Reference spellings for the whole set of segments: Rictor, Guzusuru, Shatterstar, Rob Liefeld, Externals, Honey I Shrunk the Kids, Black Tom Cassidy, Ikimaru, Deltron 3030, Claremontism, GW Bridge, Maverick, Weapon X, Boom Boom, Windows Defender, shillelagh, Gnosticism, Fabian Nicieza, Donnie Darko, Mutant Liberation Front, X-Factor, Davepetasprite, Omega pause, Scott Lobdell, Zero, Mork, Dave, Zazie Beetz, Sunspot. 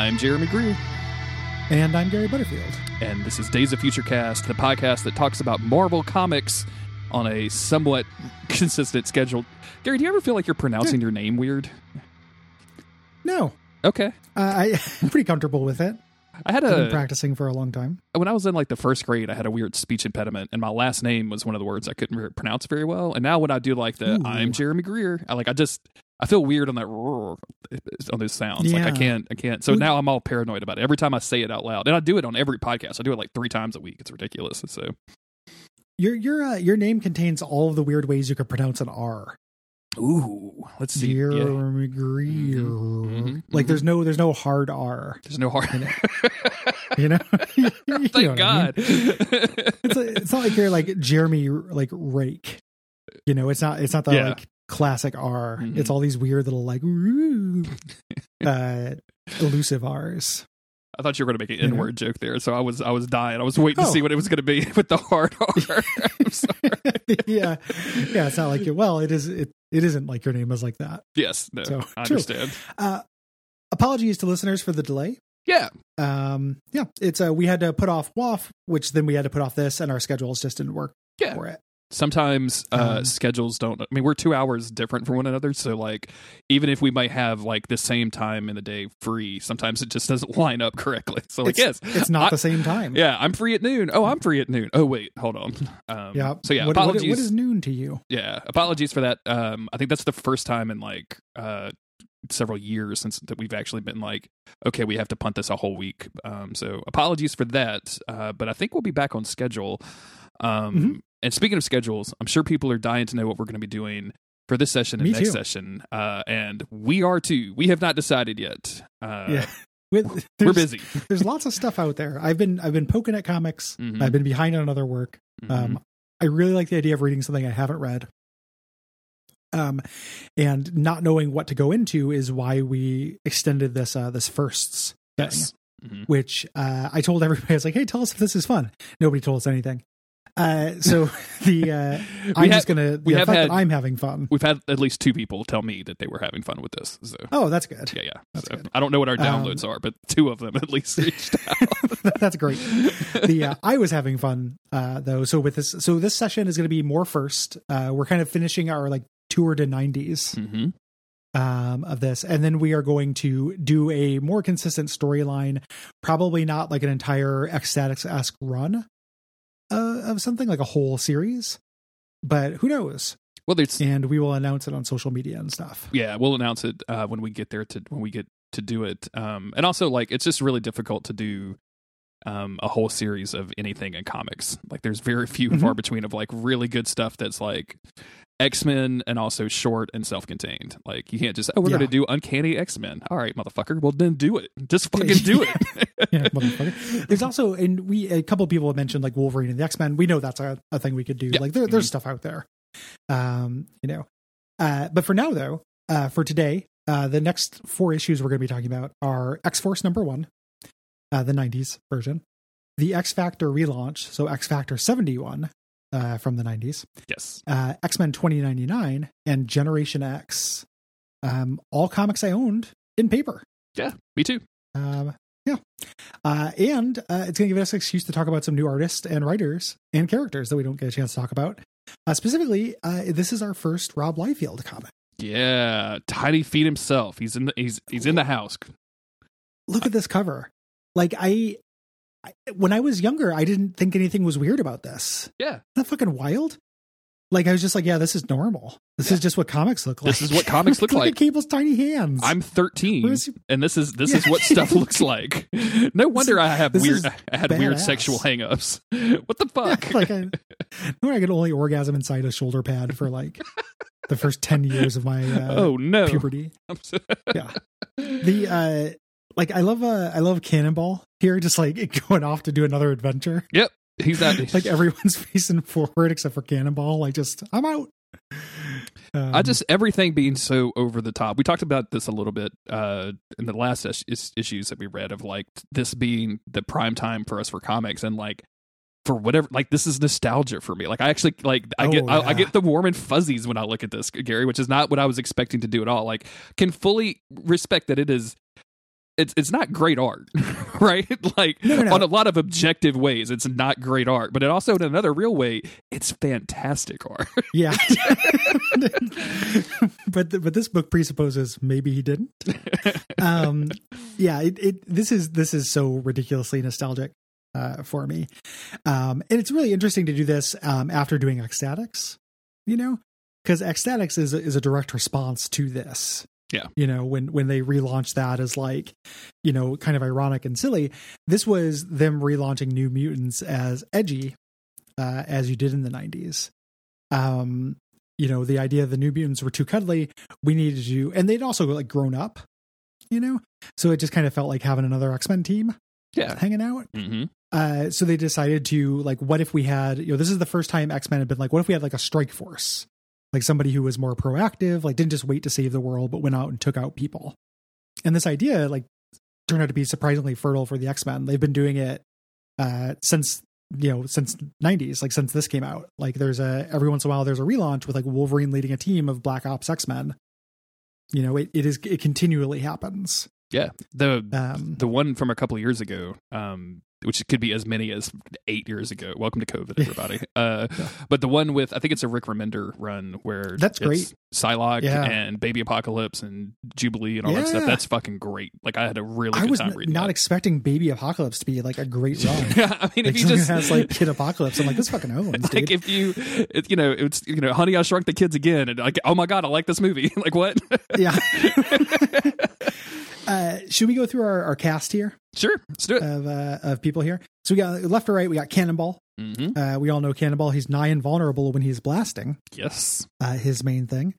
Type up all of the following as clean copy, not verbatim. I'm Jeremy Greer. And I'm Gary Butterfield. And this is Days of Future Cast, the podcast that talks about Marvel Comics on a somewhat consistent schedule. Gary, do you ever feel like you're pronouncing your name weird? No. Okay. I'm pretty comfortable with it. I've been practicing for a long time. When I was in like the first grade, I had a weird speech impediment, and my last name was one of the words I couldn't pronounce very well. And now when I do like the I'm Jeremy Greer, I feel weird on that on those sounds. Yeah. Like I can't. So now I'm all paranoid about it every time I say it out loud, and I do it on every podcast. I do it like 3 times a week. It's ridiculous. So your name contains all of the weird ways you could pronounce an R. Ooh, let's see. Jeremy Greer. Mm-hmm. Like there's no hard R. There's no hard in it. You know? Thank God. I mean? It's not like you're like Jeremy like Rake. You know, it's not that like classic R. Mm-hmm. It's all these weird little like elusive R's. I thought you were going to make an N-word joke there, so I was dying. I was waiting to see what it was going to be with the hard R. I'm sorry. Yeah. It's not like it. Well, it is. It isn't like your name is like that. Yes, no, so, I understand. Apologies to listeners for the delay. Yeah. It's we had to put off WAF, which then we had to put off this, and our schedules just didn't work for it. Sometimes schedules don't. I mean, we're 2 hours different from one another, so like even if we might have like the same time in the day free, sometimes it just doesn't line up correctly. So like, it's not the same time. Yeah, I'm free at noon. Oh, I'm free at noon. Oh, wait, hold on. So yeah, apologies. What is noon to you? Yeah, apologies for that. I think that's the first time in like several years since that we've actually been like, okay, we have to punt this a whole week. So apologies for that. But I think we'll be back on schedule. Mm-hmm. And speaking of schedules, I'm sure people are dying to know what we're going to be doing for this session and next session. And we are too. We have not decided yet. We're busy. There's lots of stuff out there. I've been poking at comics. Mm-hmm. I've been behind on other work. Mm-hmm. I really like the idea of reading something I haven't read. And not knowing what to go into is why we extended this this firsts thing, which I told everybody. I was like, hey, tell us if this is fun. Nobody told us anything. So the I'm having fun. We've had at least 2 people tell me that they were having fun with this. So. Oh, that's good. Yeah, that's good. I don't know what our downloads are, but 2 of them at least reached out. That's great. I was having fun though. So with this, this session is going to be more first. We're kind of finishing our like tour to 90s of this, and then we are going to do a more consistent storyline. Probably not like an entire X-Statics-esque run. Of something like a whole series, but who knows? Well, and we will announce it on social media and stuff. Yeah, we'll announce it when we get there when we get to do it. And also, like, it's just really difficult to do a whole series of anything in comics. Like, there's very few and far between of like really good stuff that's like X-Men and also short and self-contained. Like, you can't just we're going to do Uncanny X-Men. All right, motherfucker. Well, then do it. Just fucking do it. Yeah, motherfucker. There's also, and a couple of people have mentioned like Wolverine and the X-Men. We know that's a thing we could do. Like there's stuff out there, but for now though, for today, the next 4 issues we're going to be talking about are X-Force #1, the 90s version, the X-Factor relaunch. So X-Factor 71, from the 90s. Yes. X-Men 2099 and Generation X, all comics I owned in paper. Yeah, me too. And it's going to give us an excuse to talk about some new artists and writers and characters that we don't get a chance to talk about. Specifically, this is our first Rob Liefeld comic. Yeah, Tiny Feet himself. He's in the house. Look at this cover. Like I when I was younger, I didn't think anything was weird about this. Yeah, isn't that fucking wild? Like, I was just like, yeah, this is normal. This is just what comics look like. This is what comics look like. Look at Cable's tiny hands. I'm 13, and this is what stuff looks like. No wonder I had weird sexual hangups. What the fuck? Yeah, like I could only orgasm inside a shoulder pad for like the first 10 years of my puberty. Yeah. I love Cannonball here, just like going off to do another adventure. Yep. He's not like everyone's facing forward except for Cannonball. Like, just I'm out. Everything being so over the top. We talked about this a little bit in the last issues that we read, of like this being the prime time for us for comics, and like for whatever, like this is nostalgia for me. Like I actually like I get the warm and fuzzies when I look at this, Gary, which is not what I was expecting to do at all. Like, can fully respect that it is it's not great art, right? Like no. On a lot of objective ways, it's not great art, but it also in another real way, it's fantastic art. Yeah. But this book presupposes maybe he didn't. Yeah. This is so ridiculously nostalgic for me. And it's really interesting to do this after doing Ecstatics, you know, because Ecstatics is a direct response to this. Yeah. You know, when they relaunched that as like, you know, kind of ironic and silly, this was them relaunching New Mutants as edgy as you did in the 90s. You know, the idea the New Mutants were too cuddly. We needed you. And they'd also like grown up, you know, so it just kind of felt like having another X-Men team. Yeah. Hanging out. Mm-hmm. So they decided to like, what if we had, you know, this is the first time X-Men had been like, what if we had like a strike force? Like somebody who was more proactive, like didn't just wait to save the world, but went out and took out people. And this idea like turned out to be surprisingly fertile for the X-Men. They've been doing it since 90s, like since this came out. Like there's every once in a while, there's a relaunch with like Wolverine leading a team of Black Ops X-Men. You know, it continually happens. Yeah. The one from a couple of years ago, which could be as many as 8 years ago. Welcome to COVID, everybody. Yeah. But the one with, I think it's a Rick Remender run where that's great. Psylocke and Baby Apocalypse and Jubilee and all that stuff. That's fucking great. Like I had a really good time reading. I was not expecting Baby Apocalypse to be like a great run. Yeah, I mean, like, if you just has like Kid Apocalypse, I'm like, this fucking owns, dude. Like if it's Honey, I Shrunk the Kids again, and like, oh my god, I like this movie. Like what? Yeah. Should we go through our cast here? Sure, let's do it. Of people here. So we got left to right, we got Cannonball. Mm-hmm. We all know Cannonball. He's nigh invulnerable when he's blasting. Yes. His main thing.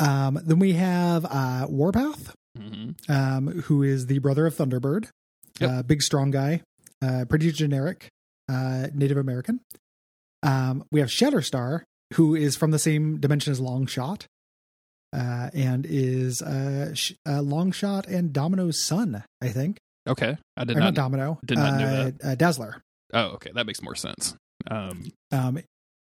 Then we have Warpath, mm-hmm. Who is the brother of Thunderbird. Yep. Big, strong guy. Pretty generic. Native American. We have Shatterstar, who is from the same dimension as Longshot. And is Longshot and Domino's son, I think. Okay, I did not Domino. Did not know that. Dazzler. Oh, okay, that makes more sense.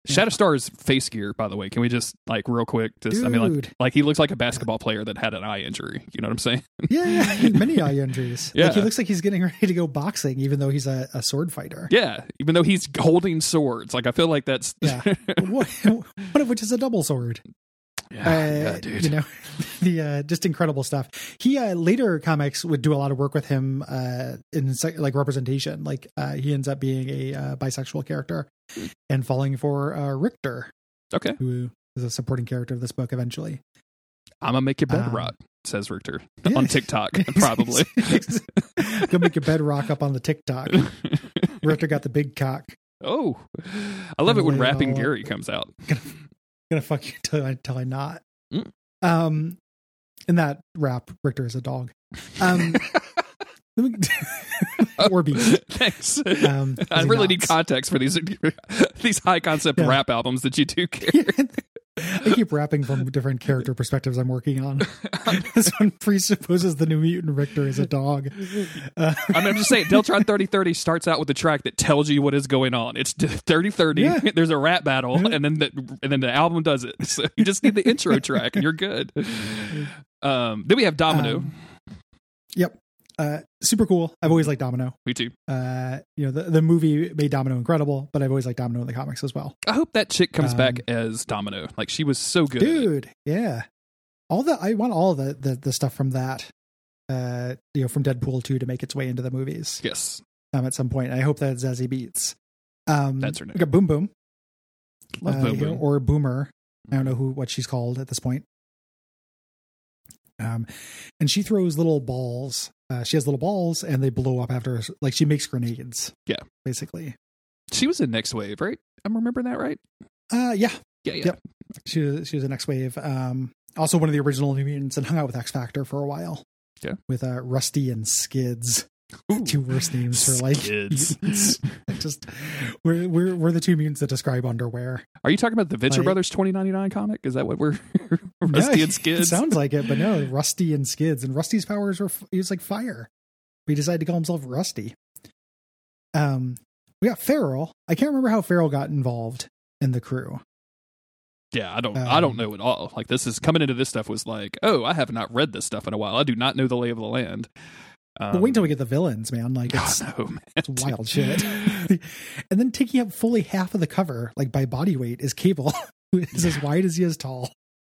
Shatterstar's face gear, by the way, can we just like real quick? I mean, like he looks like a basketball player that had an eye injury. You know what I'm saying? Yeah, many eye injuries. Yeah, like, he looks like he's getting ready to go boxing, even though he's a sword fighter. Yeah, even though he's holding swords. Like I feel like that's one of which is a double sword. Yeah, dude. You know, the just incredible stuff. He later comics would do a lot of work with him in like representation. Like he ends up being a bisexual character and falling for Rictor. Okay, who is a supporting character of this book eventually. I'm gonna make your bed rock, says Rictor on TikTok, probably. Go make your bed rock up on the TikTok. Rictor got the big cock. Oh, I love it when rapping Gary comes out. Gonna fuck you until I'm not. Mm. In that rap, Rictor is a dog. Or beast. Thanks. I really need context for these high concept rap albums that you do. I keep rapping from different character perspectives I'm working on. This one presupposes the New Mutant Rictor is a dog. I mean, I'm just saying, Deltron 3030 starts out with a track that tells you what is going on. It's 3030. Yeah. There's a rap battle, and then the album does it. So you just need the intro track, and you're good. Then we have Domino. Yep. Super cool. I've always liked Domino. Me too. You know, the movie made Domino incredible, but I've always liked Domino in the comics as well. I hope that chick comes back as Domino. Like she was so good, dude. Yeah, I want all the stuff from that. You know, from Deadpool 2 to make its way into the movies. Yes. At some point, I hope that Zazie Beetz. That's her name. We got Boom Boom. Love Boom Boom or Boomer. I don't know what she's called at this point. And she throws little balls. She has little balls and they blow up after her. Like she makes grenades. Yeah. Basically. She was in Next Wave, right? I'm remembering that right? Yeah. Yeah. Yeah. Yep. She was in Next Wave. Also one of the original New Mutants and hung out with X-Factor for a while. Yeah. With Rusty and Skids. Ooh, two worst names for like Skids. Just we're the two mutants that describe underwear. Are you talking about the Venture Brothers 2099 comic? Is that what we're Rusty and Skids? It sounds like it, but no, Rusty and Skids. And Rusty's powers he was like fire. He decided to call himself Rusty. We got Feral. I can't remember how Feral got involved in the crew. Yeah, I don't know at all. Like this is coming into this stuff was like, oh, I have not read this stuff in a while. I do not know the lay of the land. But wait until we get the villains, man. Like, it's, oh, no, man. It's wild shit. And then taking up fully half of the cover, like by body weight, is Cable, who is as wide as he is tall.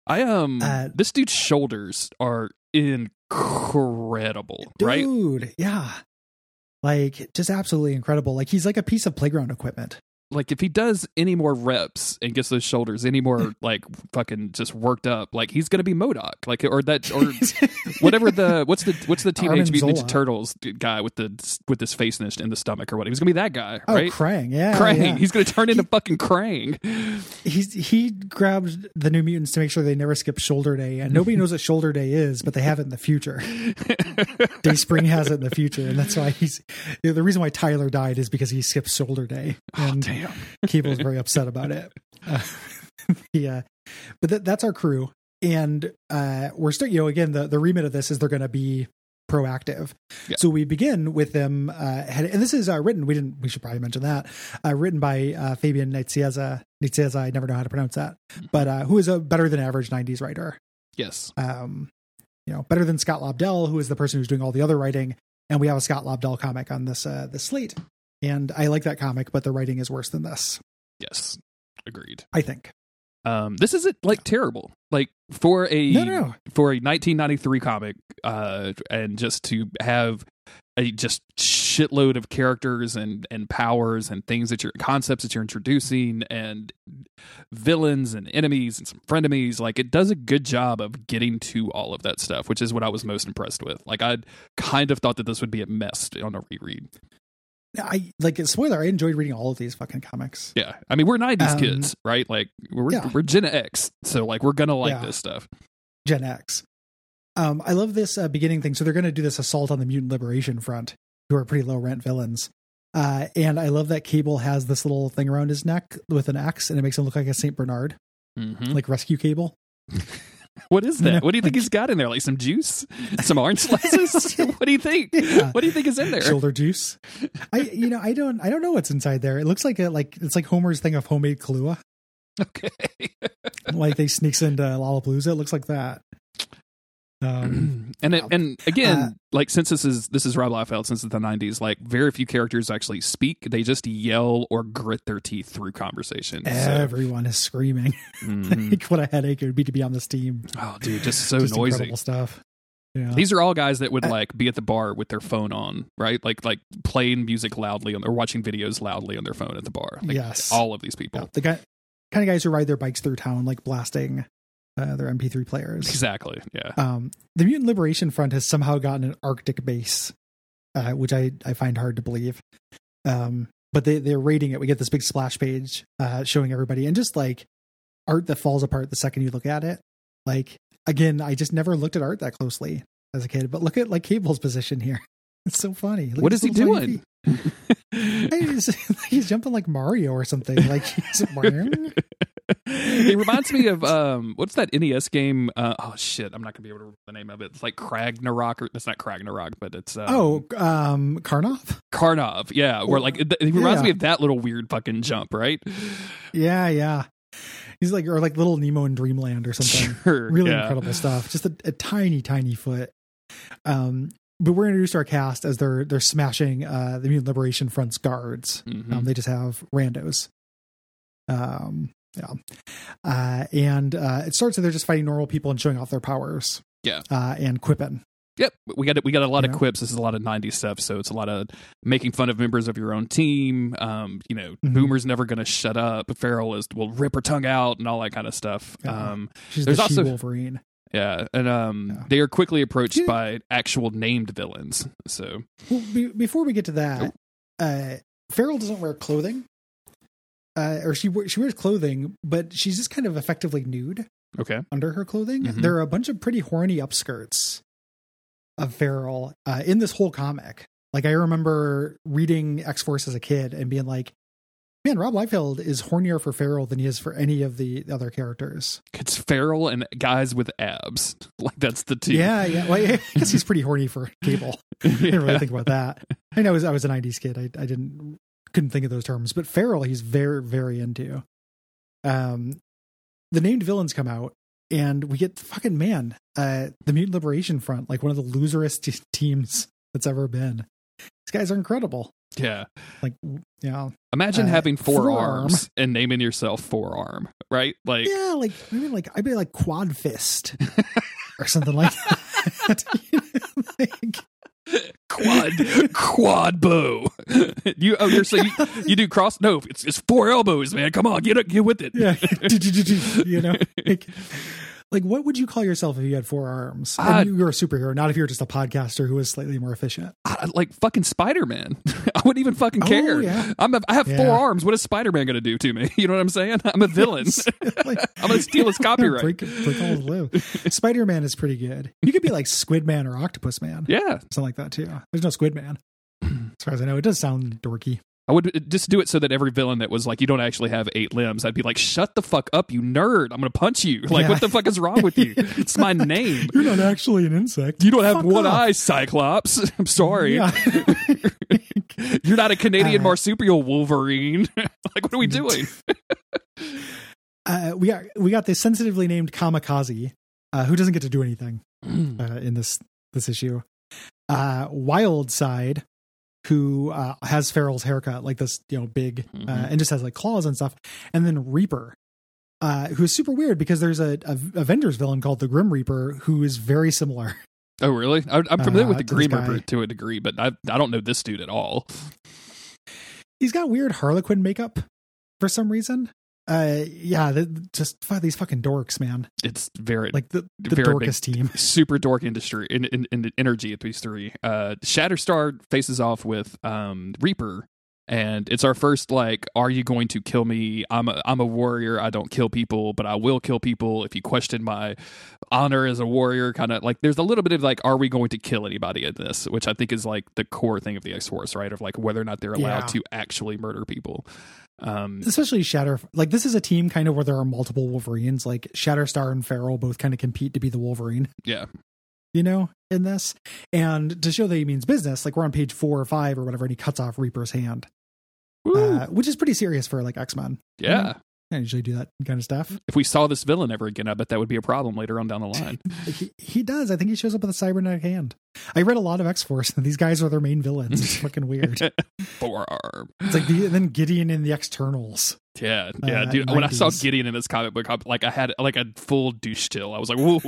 This dude's shoulders are incredible, dude, right? Dude, yeah. Like, just absolutely incredible. Like, he's like a piece of playground equipment. Like, if he does any more reps and gets those shoulders any more, like, fucking just worked up, like, he's going to be MODOK. Like, or that, or whatever the, what's the Teenage Mutant Ninja Turtles guy with his face in the stomach or what? He was going to be that guy, right? Oh, Krang, yeah. Krang. Yeah. He's going to turn into fucking Krang. He grabbed the New Mutants to make sure they never skip Shoulder Day, and nobody knows what Shoulder Day is, but they have it in the future. Dayspring has it in the future, and that's why the reason why Tyler died is because he skipped Shoulder Day. And, oh, Cable's very upset about it. Yeah, but that's our crew, and we're still, again, the remit of this is they're going to be proactive. Yeah. So we begin with them, and this is written. We should probably mention that written by Fabian Nicieza. I never know how to pronounce that, but who is a better than average '90s writer. Yes, better than Scott Lobdell, who is the person who's doing all the other writing, and we have a Scott Lobdell comic on this this slate. And I like that comic, but the writing is worse than this. Yes, agreed. I think this isn't terrible, like for a for a 1993 comic, and just to have a just shitload of characters and powers and things that concepts that you're introducing and villains and enemies and some frenemies. Like, it does a good job of getting to all of that stuff, which is what I was most impressed with. Like, I kind of thought that this would be a mess on a reread. I enjoyed reading all of these fucking comics. Yeah. I mean, we're 90s kids, right? Like, we're Gen X. So, like, we're going to like this stuff. Gen X. I love this beginning thing. So they're going to do this assault on the Mutant Liberation Front, who are pretty low rent villains. And I love that Cable has this little thing around his neck with an X, and it makes him look like a St. Bernard, like Rescue Cable. What is that? What do you think he's got in there? Like some juice, some orange slices? What do you think? Yeah. What do you think is in there? Shoulder juice. I don't know what's inside there. It looks like it's like Homer's thing of homemade Kahlua. Okay. Like they sneaks into Lollapalooza. It looks like that. Since this is Rob Liefeld, since it's the 90s, like very few characters actually speak. They just yell or grit their teeth through conversations. Everyone is screaming. Like, what a headache it would be to be on this team. Oh, dude, just so just noisy. Incredible stuff. Yeah. These are all guys that would be at the bar with their phone on, right? Like playing music loudly or watching videos loudly on their phone at the bar. Like, yes. All of these people. Yeah. The kind of guys who ride their bikes through town, like blasting their MP3 players. Exactly. Yeah. The Mutant Liberation Front has somehow gotten an Arctic base, which I find hard to believe. But they're raiding it. We get this big splash page showing everybody, and just like art that falls apart the second you look at it. Like, again, I just never looked at art that closely as a kid, but look at like Cable's position here. It's so funny. Look, what is he doing? He's jumping like Mario or something. Like, he's wearing. It reminds me of what's that NES game? Oh shit, I'm not gonna be able to remember the name of it. It's like Kragnarok, or that's not Kragnarok, but it's Karnov. Karnov, yeah. Where like it reminds me of that little weird fucking jump, right? Yeah, yeah. He's like, or like Little Nemo in Dreamland or something. Sure, really incredible stuff. Just a tiny, tiny foot. But we're introduced to our cast as they're smashing the Mutant Liberation Front's guards. Mm-hmm. They just have randos. Yeah. And it starts that they're just fighting normal people and showing off their powers. Yeah. And quipping. Yep. We got a lot of quips. This is a lot of 90s stuff. So it's a lot of making fun of members of your own team. Boomer's never going to shut up. Feral will rip her tongue out and all that kind of stuff. Yeah. She's there's the also Wolverine. Yeah. And they are quickly approached by actual named villains. So before we get to that, Feral doesn't wear clothing. Or she wears clothing, but she's just kind of effectively nude. Okay. Under her clothing, there are a bunch of pretty horny upskirts of Feral in this whole comic. Like, I remember reading X-Force as a kid and being like, "Man, Rob Liefeld is hornier for Feral than he is for any of the other characters." It's Feral and guys with abs. Like, that's the two. Yeah, yeah. Well, I guess he's pretty horny for Cable. I didn't really think about that. I know I was a '90s kid. I didn't. Couldn't think of those terms, but Feral he's very, very into. The named villains come out, and we get the fucking the Mutant Liberation Front, like one of the loserest teams that's ever been. These guys are incredible. Yeah. Like, you know, imagine having four arms and naming yourself Forearm, right? Like, yeah, like maybe like I'd be like Quad Fist or something like that. Like, quad bow. You oh you're saying so you do cross? No, it's four elbows, man. Come on, get with it. Yeah. You know, like what would you call yourself if you had four arms? And you're a superhero, not if you're just a podcaster who is slightly more efficient. Like fucking Spider-Man. I wouldn't even fucking care. Yeah. I have 4 arms. What is Spider-Man going to do to me? You know what I'm saying? I'm a villain. Like, I'm going to steal his copyright. Break all the Spider-Man is pretty good. You could be like Squid Man or Octopus Man. Yeah. Something like that too. There's no Squid Man. As far as I know, it does sound dorky. I would just do it so that every villain that was like, you don't actually have 8 limbs, I'd be like, shut the fuck up, you nerd. I'm going to punch you. Like, what the fuck is wrong with you? It's my name. You're not actually an insect. You don't have one eye, Cyclops. I'm sorry. Yeah. You're not a Canadian marsupial Wolverine. Like, what are we doing? we got the sensitively named Kamikaze, who doesn't get to do anything in this issue. Wildside, who has Feral's haircut, like this, you know, big, and just has like claws and stuff. And then Reaper, who is super weird because there's a Avengers villain called the Grim Reaper who is very similar. Oh, really? I'm familiar with the Grim Reaper to a degree, but I don't know this dude at all. He's got weird Harlequin makeup for some reason. Just these fucking dorks, man. It's very like the very dorkest big, team, super dork industry in the energy at these three. Shatterstar faces off with Reaper, and it's our first like, are you going to kill me? I'm a warrior. I don't kill people, but I will kill people if you question my honor as a warrior. Kind of like there's a little bit of like, are we going to kill anybody in this? Which I think is like the core thing of the X-Force, right? Of like whether or not they're allowed to actually murder people. Especially Shatter, like this is a team kind of where there are multiple Wolverines, like Shatterstar and Feral both kind of compete to be the Wolverine, you know, in this, and to show that he means business, like we're on page 4 or 5 or whatever, and he cuts off Reaper's hand, which is pretty serious for like X-Men. You know? I usually do that kind of stuff. If we saw this villain ever again, I bet that would be a problem later on down the line. he does. I think he shows up with a cybernetic hand. I read a lot of X-Force, and these guys are their main villains. It's fucking weird. Forearm. It's like then Gideon in the Externals. Yeah, dude. When I saw Gideon in this comic book, like I had like a full douche chill. I was like, whoa,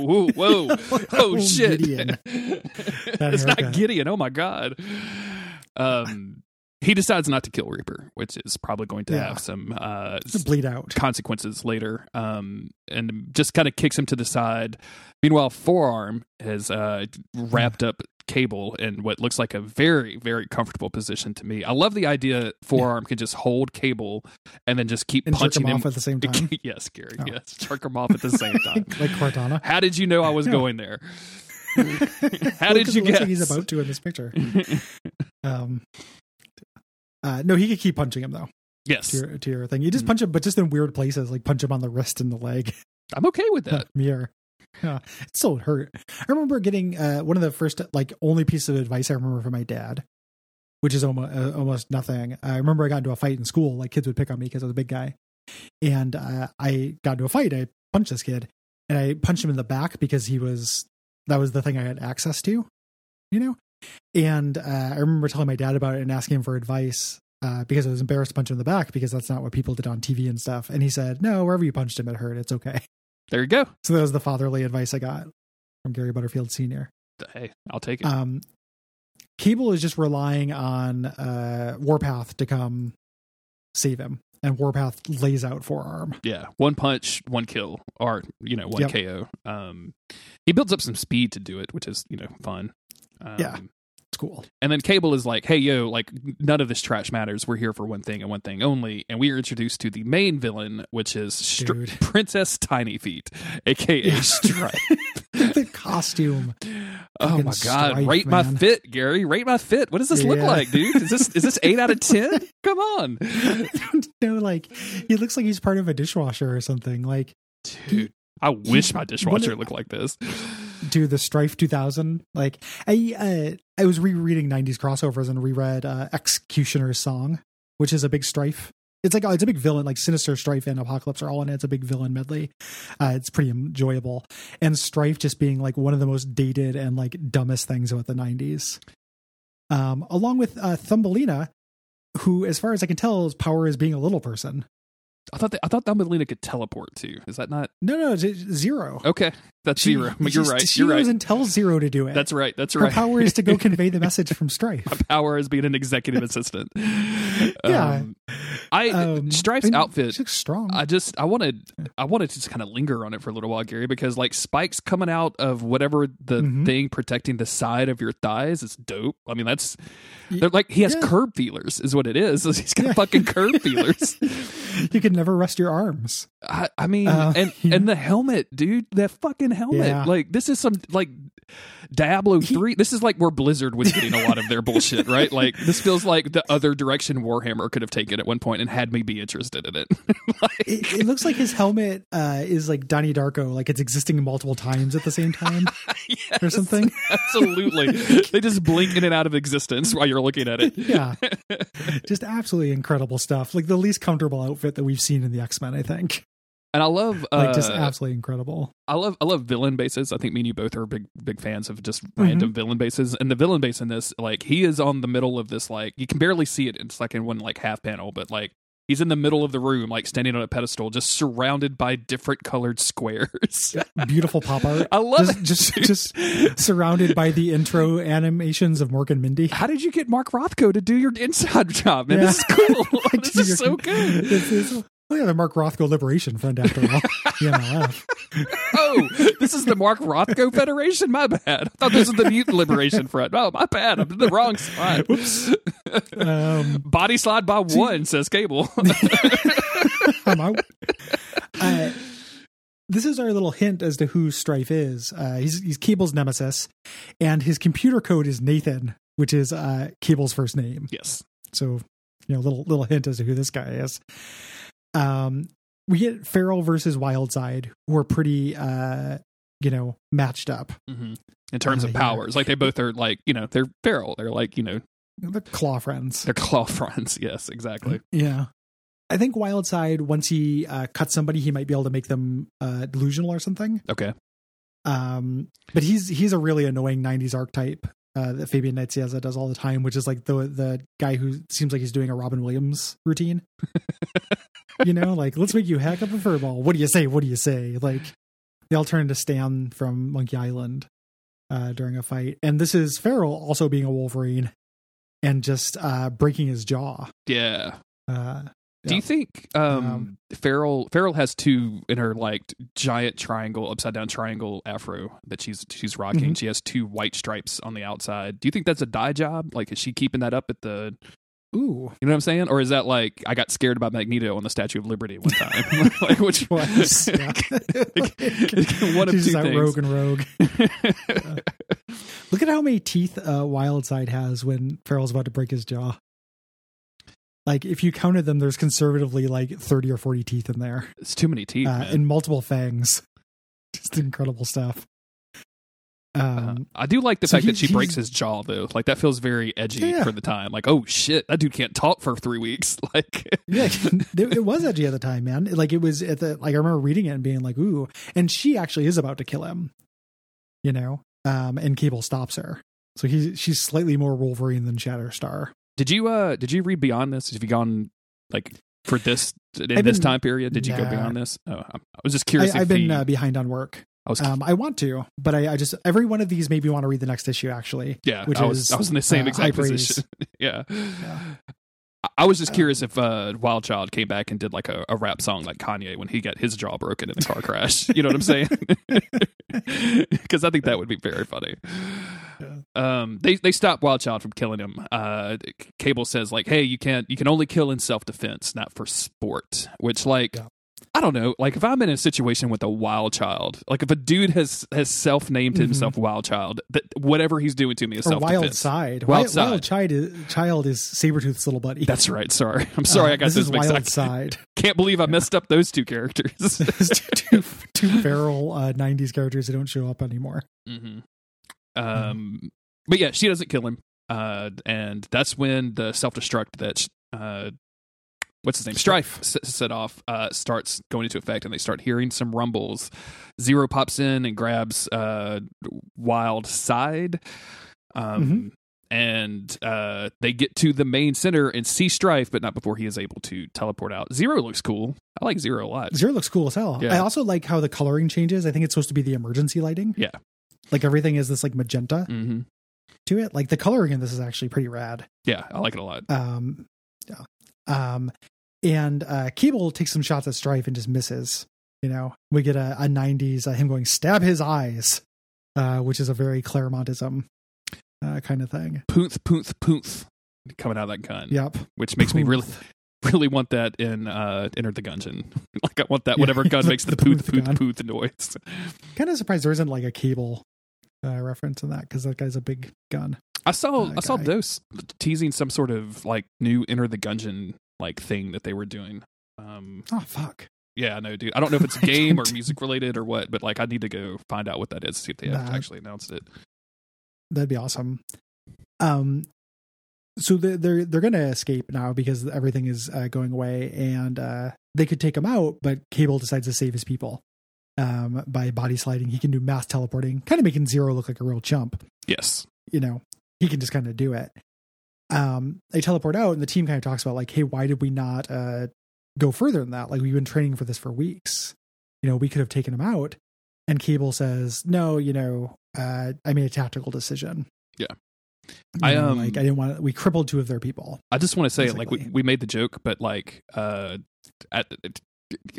oh shit! It's not Gideon. Oh my god. He decides not to kill Reaper, which is probably going to have some bleed out consequences later, and just kind of kicks him to the side. Meanwhile, Forearm has wrapped up Cable in what looks like a very, very comfortable position to me. I love the idea Forearm can just hold Cable and then just keep punching him off at the same time. Yes, Gary. Oh. Yes, jerk him off at the same time. Like Cortana. How did you know I was going there? How did you guess? Like he's about to in this picture. No, he could keep punching him though. Yes, to your thing. You just punch him, but just in weird places, like punch him on the wrist and the leg. I'm okay with that. Mirror. Yeah, it still hurt. I remember getting one of the first, like, only piece of advice I remember from my dad, which is almost nothing. I remember I got into a fight in school. Like kids would pick on me because I was a big guy, and I got into a fight. I punched this kid, and I punched him in the back because that was the thing I had access to, you know. And I remember telling my dad about it and asking him for advice because I was embarrassed to punch him in the back because that's not what people did on TV and stuff. And he said, no, wherever you punched him, it hurt. It's okay. There you go. So that was the fatherly advice I got from Gary Butterfield Sr. Hey, I'll take it. Cable is just relying on Warpath to come save him. And Warpath lays out Forearm. Yeah. One punch, one kill, or, you know, one KO. He builds up some speed to do it, which is, you know, fun. It's cool. And then Cable is like, hey, yo, like, none of this trash matters. We're here for one thing and one thing only. And we are introduced to the main villain, which is Princess Tiny Feet, a.k.a. Strife. The costume. Oh, my God. Strife, rate man. My fit, Gary. Rate my fit. What does this look like, dude? Is this 8 out of 10? Come on. I don't know. Like, he looks like he's part of a dishwasher or something. Like, dude, I wish my dishwasher looked like this. Do the Strife 2000. Like I was rereading 90s crossovers and reread Executioner's Song, which is a big Strife. It's like, it's a big villain, like Sinister, Strife, and Apocalypse are all in it. It's a big villain medley. It's pretty enjoyable. And Strife just being like one of the most dated and like dumbest things about the 90s. along with Thumbelina, who, as far as I can tell, his power is being a little person. I thought Thumbelina could teleport too. Is that not? No, it's Zero. Okay, that's Zero. You're right. She goes and tells Zero to do it. That's right. That's right. Her power is to go convey the message from Strife. My power is being an executive assistant. Yeah, Strife's outfit. She looks strong. I wanted to just kind of linger on it for a little while, Gary, because like spikes coming out of whatever the thing protecting the side of your thighs is dope. I mean, that's they're like he has curb feelers, is what it is. He's got fucking curb feelers. You can never rest your arms. And the helmet, dude, that fucking helmet. Yeah. Like this is some like Diablo 3. This is like where Blizzard was getting a lot of their bullshit, right? Like this feels like the other direction Warhammer could have taken at one point and had me be interested in it. It looks like his helmet is like Donnie Darko, like it's existing multiple times at the same time. Yes, or something. Absolutely. They just blink in and out of existence while you're looking at it. Yeah. Just absolutely incredible stuff. Like the least comfortable outfit that we've seen in the X-Men, I think. And I love like just absolutely incredible. I love villain bases. I think me and you both are big fans of just random villain bases. And the villain base in this, like he is on the middle of this, like you can barely see it. It's like in one like half panel, but like he's in the middle of the room, like standing on a pedestal, just surrounded by different colored squares. Beautiful pop art. I love it. Just surrounded by the intro animations of Mork and Mindy. How did you get Mark Rothko to do your inside job? Man, this is cool. This is so good. This is. Oh, yeah, the Mark Rothko Liberation Front, after all. MLF. Oh, this is the Mark Rothko Federation? My bad. I thought this was the Mutant Liberation Front. Oh, my bad. I'm in the wrong spot. Oops. Body slide by one, says Cable. I'm out. This is our little hint as to who Strife is. He's Cable's nemesis, and his computer code is Nathan, which is Cable's first name. Yes. So, you know, little hint as to who this guy is. We get Feral versus Wildside, who are pretty, matched up in terms of powers. Yeah. Like they both are like, they're feral. They're like, they're claw friends. They're claw friends. Yes, exactly. Yeah. I think Wildside, once he cuts somebody, he might be able to make them delusional or something. Okay. But he's a really annoying 90s archetype that Fabian Nicieza does all the time, which is like the guy who seems like he's doing a Robin Williams routine. Like, let's make you hack up a furball. What do you say? What do you say? Like, they all turn to Stan from Monkey Island during a fight. And this is Feral also being a Wolverine and just breaking his jaw. Yeah. Do you think Feral has two in her, like, giant triangle, upside-down triangle afro that she's rocking? Mm-hmm. She has two white stripes on the outside. Do you think that's a dye job? Like, is she keeping that up at the... Ooh, you know what I'm saying? Or is that like I got scared about Magneto on the Statue of Liberty one time? Like which one? Yeah. One of two things. Rogue and rogue. Look at how many teeth Wildside has when Feral's about to break his jaw. Like if you counted them, there's conservatively like 30 or 40 teeth in there. It's too many teeth, and multiple fangs. Just incredible stuff. I do like the fact that she breaks his jaw though. Like that feels very edgy for the time. Like, oh shit, that dude can't talk for 3 weeks. Like, yeah, it was edgy at the time, man. Like it was at the, like, I remember reading it and being like, ooh, and she actually is about to kill him, and Cable stops her. So she's slightly more Wolverine than Shatterstar. Did you read beyond this? Have you gone like for this, this time period? Did you go beyond this? Oh, I was just curious. I've been behind on work. I want to, but I just, every one of these made me want to read the next issue actually. Yeah. Which I was in the same exact position. Yeah. I was just curious if Wild Child came back and did like a rap song like Kanye when he got his jaw broken in the car crash. You know what I'm saying? Because I think that would be very funny. Yeah. They stop Wild Child from killing him. Cable says like, hey, you can only kill in self-defense, not for sport, which like... Yeah. I don't know, like if I'm in a situation with a Wild Child, like if a dude has self-named himself Wild Child, that whatever he's doing to me is self-defense. Wild Child is Sabretooth's little buddy. That's right. Sorry. I'm sorry. I got this mixed up. Can't believe I messed up those two characters. two feral 90s characters that don't show up anymore. But yeah, she doesn't kill him. And that's when the self-destruct that... what's his name? Strife set off, starts going into effect, and they start hearing some rumbles. Zero pops in and grabs Wildside, and they get to the main center and see Strife, but not before he is able to teleport out. Zero looks cool. I like Zero a lot. Zero looks cool as hell. Yeah. I also like how the coloring changes. I think it's supposed to be the emergency lighting. Yeah. Like everything is this like magenta to it. Like the coloring in this is actually pretty rad. Yeah. I like it a lot. And Cable takes some shots at Strife and just misses. You know, we get a 90s, him going, stab his eyes, which is a very Claremontism kind of thing. Pooth, pooth, pooth coming out of that gun. Yep. Which makes me really want that in Enter the Gungeon. Like, I want that whatever gun makes the pooth, pooth, pooth, pooth noise. Kind of surprised there isn't like a Cable reference in that, because that guy's a big gun. I saw Dose teasing some sort of like new Enter the Gungeon like thing that they were doing. Oh, fuck. Yeah, I know, dude. I don't know if it's game or music related or what, but like I need to go find out what that is, see if they have actually announced it. That'd be awesome. So they're going to escape now because everything is going away, and they could take him out, but Cable decides to save his people by body sliding. He can do mass teleporting, kind of making Zero look like a real chump. Yes. You know, he can just kind of do it. They teleport out, and the team kind of talks about like, hey, why did we not go further than that? Like, we've been training for this for weeks. You know, we could have taken him out. And Cable says, no, you know, I made a tactical decision. Yeah. I didn't want to, we crippled two of their people. I just want to say, basically, like we made the joke, but like,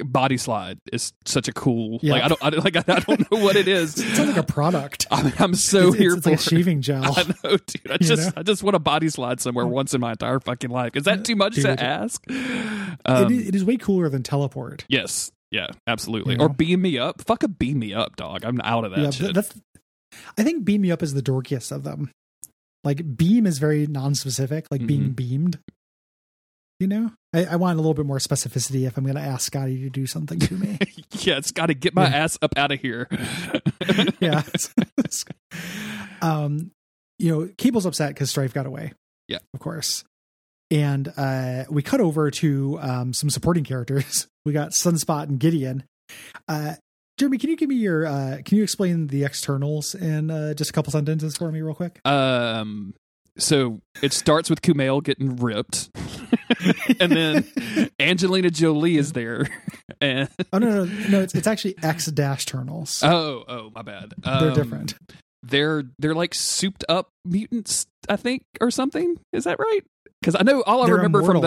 body slide is such a cool, like, I don't know what it is. It sounds like a product. I mean, I'm so here for like a shaving gel. I know, dude. I just want a body slide somewhere once in my entire fucking life. Is that too much to ask? It is way cooler than teleport. Yes. Yeah, absolutely. You know? Or beam me up. Fuck a beam me up, dog. I'm out of that shit. I think beam me up is the dorkiest of them. Like, beam is very non-specific, like being beamed. You know, I want a little bit more specificity if I'm going to ask Scotty to do something to me. Yeah, it's got to get my ass up out of here. Yeah. You know, Cable's upset because Strife got away. Yeah, of course. And we cut over to some supporting characters. We got Sunspot and Gideon. Jeremy, can you give me your? Can you explain the Externals in just a couple sentences for me, real quick? So it starts with Kumail getting ripped, and then Angelina Jolie is there. And no! It's actually X-Turnals. Oh, my bad. They're different. They're like souped up mutants, I think, or something. Is that right? Because I know all I remember from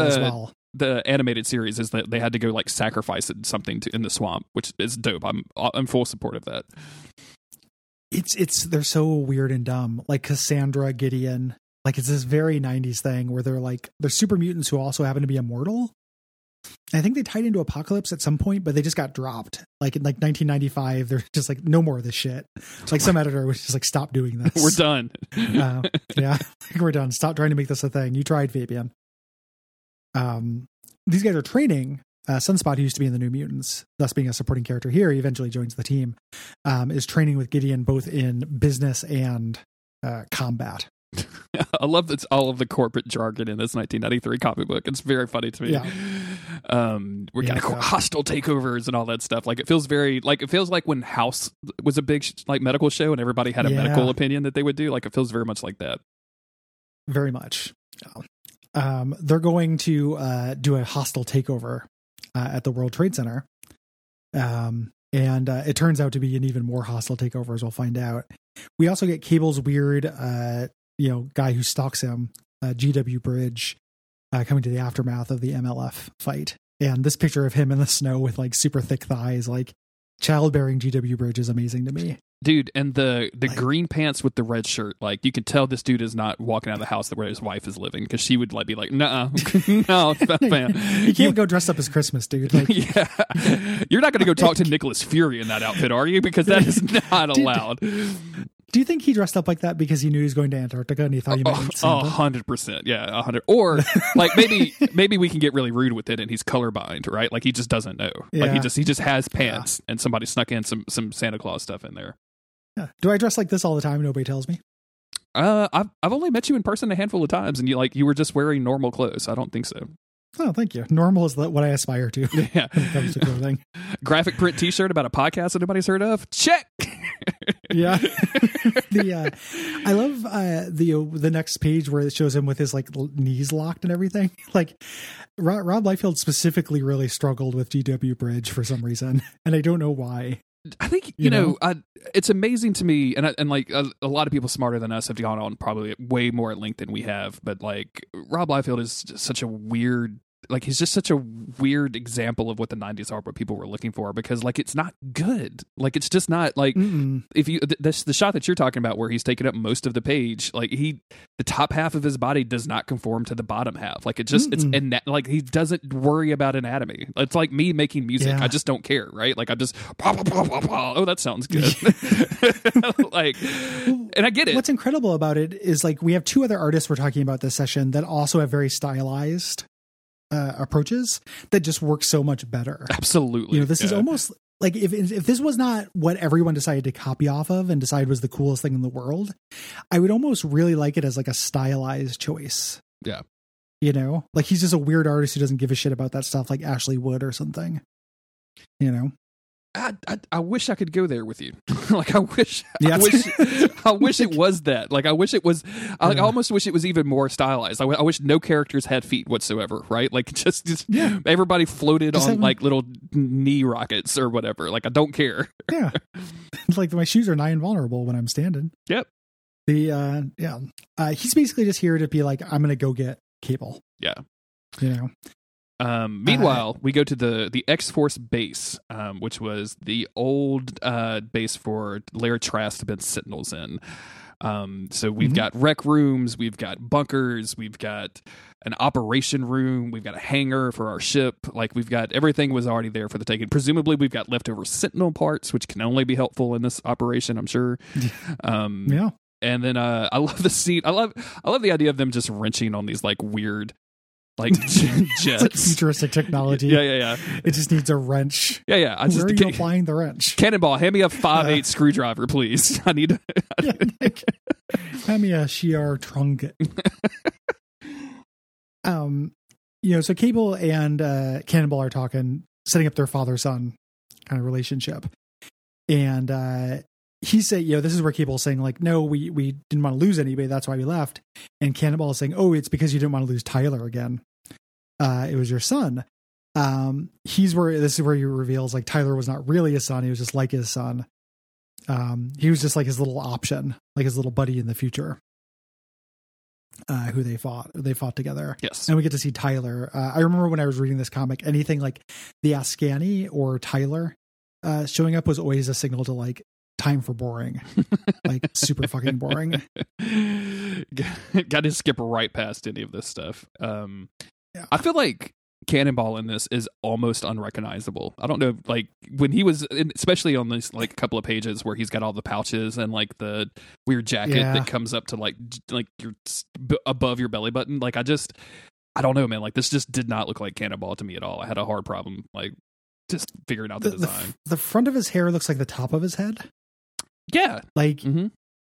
the animated series is that they had to go like sacrifice something in the swamp, which is dope. I'm full support of that. They're so weird and dumb, like Cassandra, Gideon, like it's this very 90s thing where they're like, they're super mutants who also happen to be immortal. And I think they tied into Apocalypse at some point, but they just got dropped. Like in like 1995, they're just like, no more of this shit. Like some editor was just like, stop doing this. We're done. We're done. Stop trying to make this a thing. You tried, Fabian. These guys are training. Sunspot, who used to be in the New Mutants, thus being a supporting character here, he eventually joins the team, is training with Gideon both in business and combat. I love that's all of the corporate jargon in this 1993 comic book. It's very funny to me. Yeah. We're getting hostile takeovers and all that stuff. Like, it feels like when House was a big like medical show and everybody had a medical opinion that they would do. Like, it feels very much like that. Very much. Yeah. They're going to do a hostile takeover at the World Trade Center. And it turns out to be an even more hostile takeover, as we'll find out. We also get Cable's weird, guy who stalks him, GW Bridge, coming to the aftermath of the MLF fight. And this picture of him in the snow with like super thick thighs, like childbearing GW Bridge is amazing to me. Dude, and the green pants with the red shirt, like, you can tell this dude is not walking out of the house where his wife is living, because she would like be like, nuh-uh, no, fam. You can't go dress up as Christmas, dude. Like, yeah. You're not going to go talk to Nicolas Fury in that outfit, are you? Because that is not allowed. Do you think he dressed up like that because he knew he was going to Antarctica and he thought you might meet Santa? 100%. Yeah, 100. Or like maybe we can get really rude with it and he's colorblind, right? Like he just doesn't know. Yeah. Like he just has pants and somebody snuck in some Santa Claus stuff in there. Yeah. Do I dress like this all the time? Nobody tells me. I've only met you in person a handful of times and you were just wearing normal clothes. I don't think so. Oh, thank you. Normal is what I aspire to. Yeah. When it comes to clothing. Graphic print t-shirt about a podcast that nobody's heard of. Check. Yeah. I love the next page where it shows him with his like knees locked and everything. Like Rob Liefeld specifically really struggled with GW Bridge for some reason, and I don't know why. I think, you know, it's amazing to me. And a lot of people smarter than us have gone on probably way more at length than we have. But like Rob Liefeld is just such a weird, like he's just such a weird example of what the 90s are, what people were looking for, because like, it's not good. Like, it's just not like if you, the shot that you're talking about where he's taking up most of the page, like the top half of his body does not conform to the bottom half. Like it just, it's he doesn't worry about anatomy. It's like me making music. Yeah. I just don't care. Right. Like I'm just, bah, bah, bah, bah, bah. Oh, that sounds good. Like, and I get it. What's incredible about it is like, we have two other artists we're talking about this session that also have very stylized approaches that just work so much better. Absolutely. You know, this is almost like if this was not what everyone decided to copy off of and decide was the coolest thing in the world, I would almost really like it as like a stylized choice. Yeah. You know, like he's just a weird artist who doesn't give a shit about that stuff like Ashley Wood or something, you know? I wish I could go there with you. Like I wish it was that. Like I wish it was. I almost wish it was even more stylized. I wish no characters had feet whatsoever. Right? Like just everybody floated just on like little knee rockets or whatever. Like I don't care. Yeah, like my shoes are nigh invulnerable when I'm standing. Yep. He's basically just here to be like, I'm gonna go get Cable. Yeah. You know. Meanwhile, we go to the X-Force base, which was the old base for Lara Trask to been Sentinels in. So we've got rec rooms, we've got bunkers, we've got an operation room, we've got a hangar for our ship. Like we've got everything was already there for the taking. Presumably we've got leftover Sentinel parts, which can only be helpful in this operation, I'm sure. Yeah. And then I love the scene. I love the idea of them just wrenching on these like weird, like jets. It's like futuristic technology. Yeah. It just needs a wrench. Yeah. Where are you applying the wrench? Cannonball, hand me a 5/8 screwdriver, please. I need. Hand me a shear trunket. So Cable and Cannonball are talking, setting up their father-son kind of relationship, and he said, this is where Cable's saying, like, no, we didn't want to lose anybody. That's why we left. And Cannonball is saying, oh, it's because you didn't want to lose Tyler again. It was your son. This is where he reveals, like, Tyler was not really his son. He was just like his son. He was just like his little option, like his little buddy in the future, who they fought together. Yes. And we get to see Tyler. I remember when I was reading this comic, anything like the Ascani or Tyler showing up was always a signal to, like, time for boring. Like super fucking boring. Gotta skip right past any of this stuff. I feel like Cannonball in this is almost unrecognizable. I don't know, like when he was in, especially on this like couple of pages where he's got all the pouches and like the weird jacket that comes up to like your above your belly button. Like I don't know, man, like this just did not look like Cannonball to me at all. I had a hard problem like just figuring out the design. The front of his hair looks like the top of his head. Yeah. Like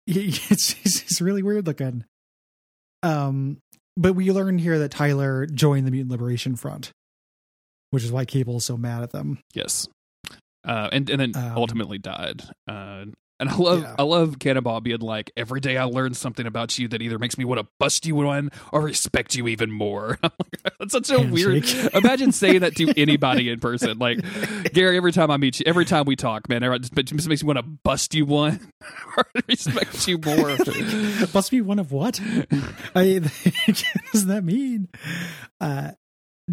he's really weird looking. But we learn here that Tyler joined the Mutant Liberation Front, which is why Cable is so mad at them. Yes. And then ultimately died. And I love Cannonball being like, every day I learn something about you that either makes me want to bust you on or respect you even more. That's such a weird. Imagine saying that to anybody in person. Like, Gary, every time I meet you, every time we talk, man, it just makes me want to bust you one or respect you more. Bust me one of what? What does that mean?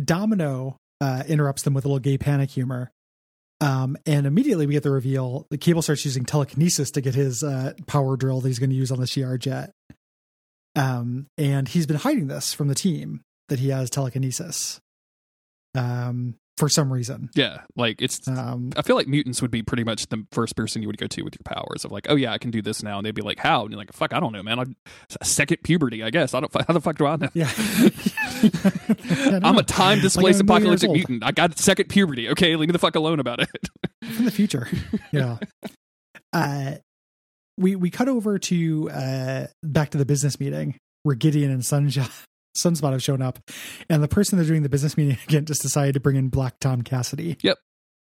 Domino interrupts them with a little gay panic humor. And immediately we get the reveal. The Cable starts using telekinesis to get his power drill that he's going to use on the Shi'ar jet. And he's been hiding this from the team that he has telekinesis for some reason. Yeah, like it's. I feel like mutants would be pretty much the first person you would go to with your powers of like, oh yeah, I can do this now, and they'd be like, how? And you're like, fuck, I don't know, man. I'm second puberty, I guess. I don't. How the fuck do I know? Yeah. I'm a time displaced like apocalyptic mutant. I got second puberty. Okay, leave me the fuck alone about it. In the future. Yeah. We cut over to back to the business meeting where Gideon and Sunspot have shown up, and the person they're doing the business meeting again just decided to bring in Black Tom Cassidy. Yep.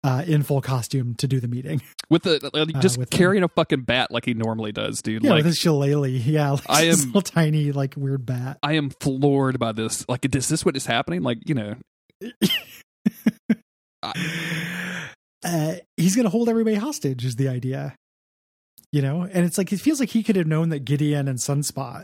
in full costume to do the meeting with the just carrying a fucking bat like he normally does, dude. Yeah, with his shillelagh. Yeah, like I am little tiny like weird bat. I am floored by this. Like, is this what is happening? Like, you know, he's gonna hold everybody hostage is the idea, you know. And it's like it feels like he could have known that Gideon and Sunspot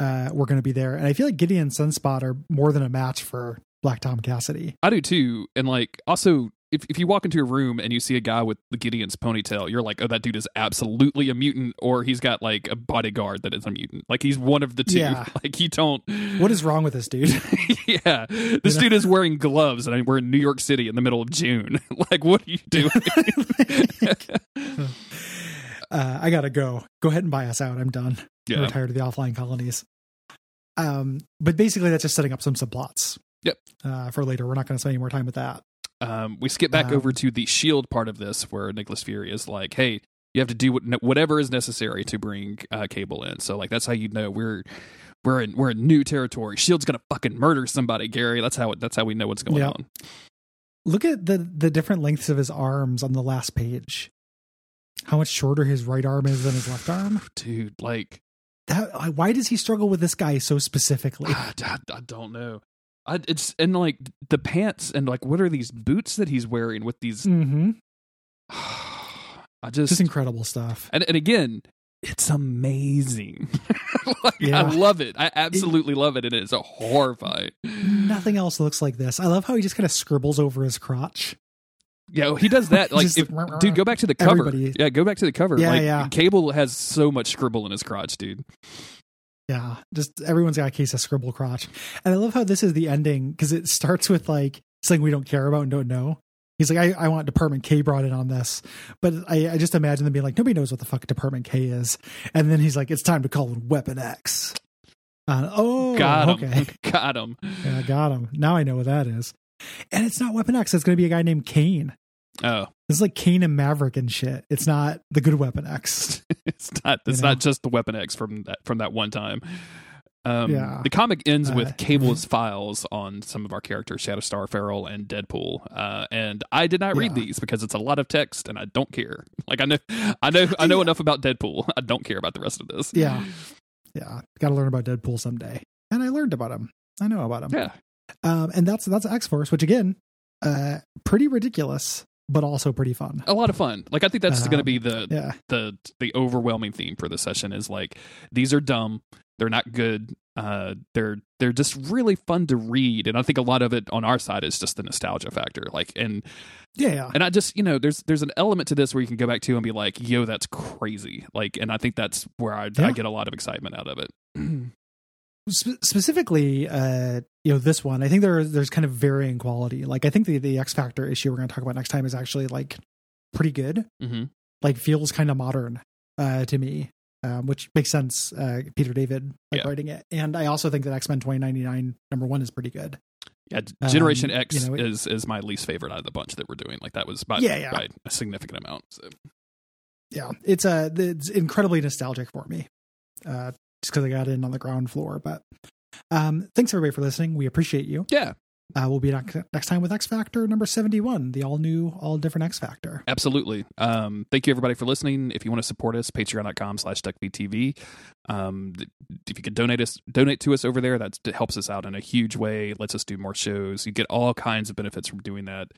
were gonna be there, and I feel like Gideon and Sunspot are more than a match for Black Tom Cassidy. I do too, and like also. If you walk into a room and you see a guy with the Gideon's ponytail, you're like, oh, that dude is absolutely a mutant, or he's got like a bodyguard that is a mutant. Like he's one of the two. Yeah. Like you don't. What is wrong with this dude? Yeah, this dude is wearing gloves, and we're in New York City in the middle of June. Like, what are you doing? I gotta go. Go ahead and buy us out. I'm done. Yeah. I'm retired of the offline colonies. But basically, that's just setting up some subplots. Yep. For later, we're not going to spend any more time with that. We skip back over to the shield part of this where Nicholas Fury is like, hey, you have to do whatever is necessary to bring Cable in. So like, that's how you know we're in new territory. Shield's going to fucking murder somebody, Gary. That's how we know what's going on. Look at the different lengths of his arms on the last page. How much shorter his right arm is than his left arm. Dude, like that, why does he struggle with this guy so specifically? I don't know. It's and like the pants and like what are these boots that he's wearing with these? Mm-hmm. I just incredible stuff. And again, it's amazing. Like, yeah. I love it. I absolutely love it. And it's a horror fight. Nothing else looks like this. I love how he just kind of scribbles over his crotch. Yeah, he does that. Like, dude, go back to the cover. Everybody. Yeah, go back to the cover. Yeah, like, yeah. Cable has so much scribble in his crotch, dude. Yeah, just everyone's got a case of scribble crotch. And I love how this is the ending because it starts with like something we don't care about and don't know. He's like, I want Department K brought in on this. But I just imagine them being like, nobody knows what the fuck Department K is. And then he's like, it's time to call in Weapon X. Got him. Okay. Got him. Yeah, got him. Now I know what that is. And it's not Weapon X. It's going to be a guy named Kane. Oh, this is like Kane and Maverick and shit. It's not the good Weapon X. It's not just the Weapon X from that one time. The comic ends with Cable's files on some of our characters, Shatterstar, Feral, and Deadpool. And I did not read these because it's a lot of text and I don't care. Like I know enough about Deadpool. I don't care about the rest of this. Yeah. Yeah. Got to learn about Deadpool someday. And I learned about him. I know about him. Yeah. And that's X-Force, which again, pretty ridiculous. But also pretty fun. A lot of fun. Like I think that's going to be the overwhelming theme for the session is like these are dumb. They're not good. They're just really fun to read. And I think a lot of it on our side is just the nostalgia factor. Like and I just there's an element to this where you can go back to and be like, yo, that's crazy. Like, and I think that's where I get a lot of excitement out of it. Specifically, this one, I think there's kind of varying quality. Like, I think the X-Factor issue we're going to talk about next time is actually like pretty good. Mm-hmm. Like, feels kind of modern to me, which makes sense. Peter David writing it, and I also think that X-Men 2099 #1 is pretty good. Yeah, Generation X is my least favorite out of the bunch that we're doing. Like, that was by a significant amount. So. Yeah, it's incredibly nostalgic for me. Just because I got in on the ground floor. But thanks everybody for listening. We appreciate you. Yeah. We'll be back next time with X-Factor number 71, the all new, all different X-Factor. Absolutely. Thank you everybody for listening. If you want to support us, patreon.com/DuckBTV. If you could donate to us over there, that helps us out in a huge way. Lets us do more shows. You get all kinds of benefits from doing that.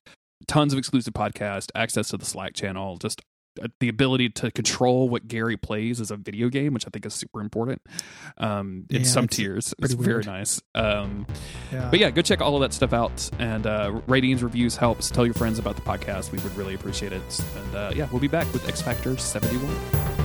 Tons of exclusive podcasts, access to the Slack channel, just the ability to control what Gary plays as a video game, which I think is super important. It's tiers. It's very nice. But yeah, go check all of that stuff out, and ratings, reviews helps. Tell your friends about the podcast. We would really appreciate it. And we'll be back with X-Factor 71.